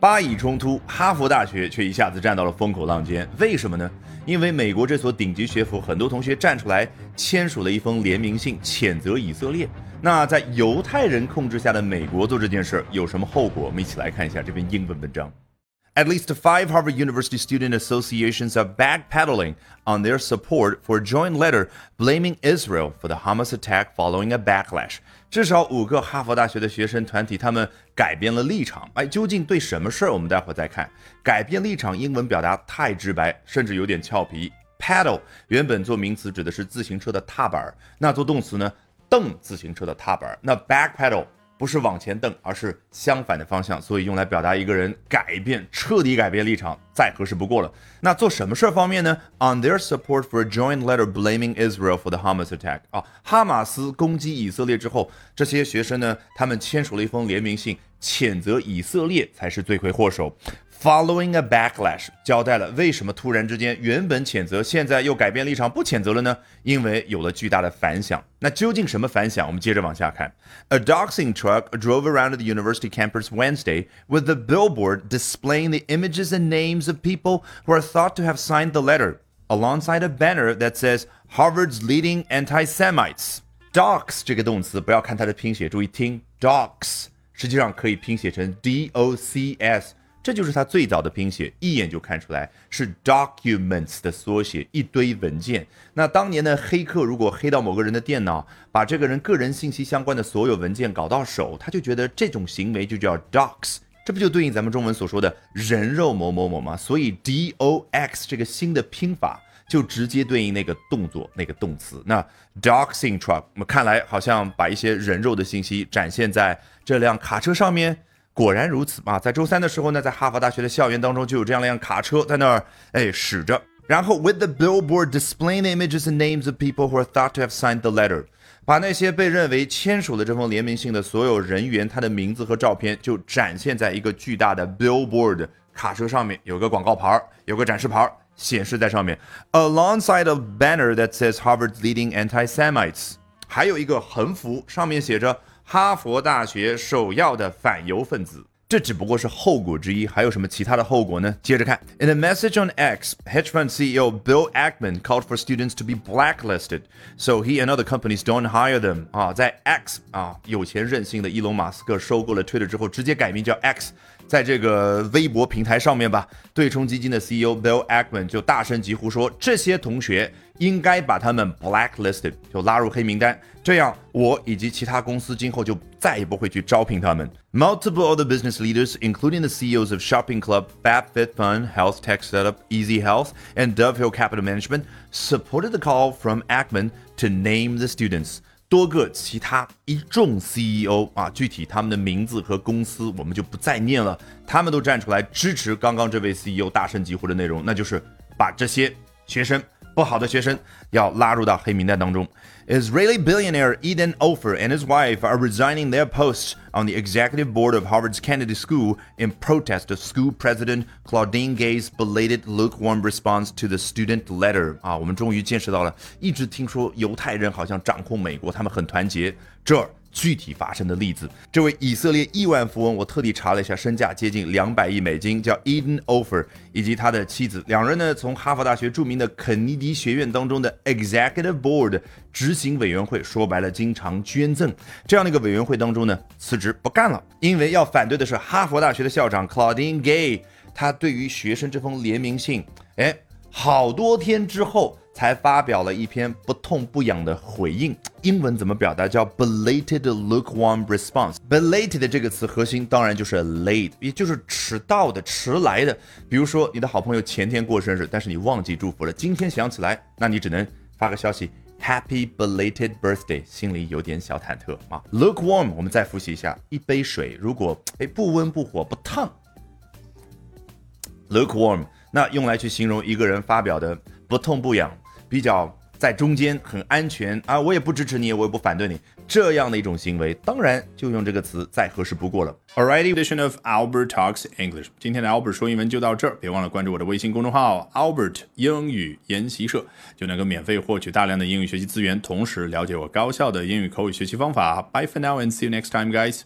巴以冲突，哈佛大学却一下子站到了风口浪尖，为什么呢？因为美国这所顶级学府很多同学站出来签署了一封联名信，谴责以色列。那在犹太人控制下的美国做这件事有什么后果？我们一起来看一下这篇英文文章。At least 5 Harvard University student associations are backpedaling on their support for a joint letter blaming Israel for the Hamas attack following a backlash. 至少5个哈佛大学的学生团体他们改变了立场。究竟对什么事儿？我们待会儿再看。改变立场英文表达太直白，甚至有点俏皮。Pedal 原本做名词指的是自行车的踏板，那做动词呢？蹬自行车的踏板。那 backpedal不是往前蹬，而是相反的方向，所以用来表达一个人改变，彻底改变立场，再合适不过了。那做什么事方面呢？ On their support for a joint letter blaming Israel for the Hamas attack. 哈马斯攻击以色列之后，这些学生呢，他们签署了一封联名信，谴责以色列才是罪魁祸首。Following a backlash 交代了为什么突然之间原本谴责，现在又改变立场不谴责了呢？因为有了巨大的反响。那究竟什么反响？我们接着往下看。A doxing truck drove around the university campus Wednesday with a billboard displaying the images and names of people who are thought to have signed the letter, alongside a banner that says Harvard's leading anti-Semites. Dox 这个动词，不要看它的拼写，注意听 ，dox 实际上可以拼写成 D-O-C-S。这就是它最早的拼写，一眼就看出来是 documents 的缩写，一堆文件。那当年的黑客如果黑到某个人的电脑，把这个人个人信息相关的所有文件搞到手，他就觉得这种行为就叫 dox， 这不就对应咱们中文所说的人肉某某某吗？所以 dox 这个新的拼法就直接对应那个动作，那个动词。那 doxing truck 我们看来好像把一些人肉的信息展现在这辆卡车上面，果然如此在周三的时候呢，在哈佛大学的校园当中就有这样一辆卡车在那儿驶着。然后 with the billboard displaying the images and names of people who are thought to have signed the letter， 把那些被认为签署了这封联名信的所有人员，他的名字和照片就展现在一个巨大的 billboard 卡车上面，有个广告牌，有个展示牌显示在上面。Alongside a banner that says Harvard's leading anti-Semites， 还有一个横幅上面写着哈佛大学首要的反犹分子。这只不过是后果之一，还有什么其他的后果呢？接着看。 In a message on X, HFM CEO Bill Ackman called for students to be blacklisted so he and other companies don't hire them. 在 X 有钱任性的伊隆马斯克收购了 Twitter 之后，直接改名叫 X， 在这个微博平台上面吧，对冲基金的 CEO Bill Ackman 就大声疾呼说，这些同学应该把他们 blacklisted， 就拉入黑名单，这样我以及其他公司今后就再也不会去招聘他们。 Multiple other business leaders, including the CEOs of Shopping Club, FabFitFun, HealthTech Setup, Easy Health, and Dovehill Capital Management, supported the call from Ackman to name the students.多个其他一众 CEO 具体他们的名字和公司我们就不再念了，他们都站出来支持刚刚这位 CEO 大声疾呼的内容，那就是把这些学生，不好的学生要拉入到黑名单当中。 Israeli billionaire Idan Ofer and his wife are resigning their posts on the executive board of Harvard's Kennedy School in protest of school president Claudine Gay's belated lukewarm response to the student letter. 我们终于见识到了，一直听说犹太人好像掌控美国，他们很团结，这具体发生的例子。这位以色列亿万富翁，我特地查了一下，身价接近200亿美金，叫 Idan Ofer， 以及他的妻子，两人呢从哈佛大学著名的肯尼迪学院当中的 Executive Board 执行委员会，说白了经常捐赠，这样的一个委员会当中呢辞职不干了，因为要反对的是哈佛大学的校长 Claudine Gay， 他对于学生这封联名信好多天之后才发表了一篇不痛不痒的回应。英文怎么表达？叫 belated lukewarm response。 belated 这个词核心当然就是 late， 也就是迟到的，迟来的。比如说你的好朋友前天过生日，但是你忘记祝福了，今天想起来，那你只能发个消息 Happy belated birthday， 心里有点小忐忑lukewarm 我们再复习一下，一杯水如果不温不火不烫， lukewarm 那用来去形容一个人发表的不痛不痒，比较在中间，很安全我也不支持你，我也不反对你，这样的一种行为，当然就用这个词再合适不过了。Alrighty, edition of Albert Talks English。今天的 Albert 说英文就到这儿，别忘了关注我的微信公众号 Albert 英语研习社，就能够免费获取大量的英语学习资源，同时了解我高效的英语口语学习方法。Bye for now and see you next time, guys.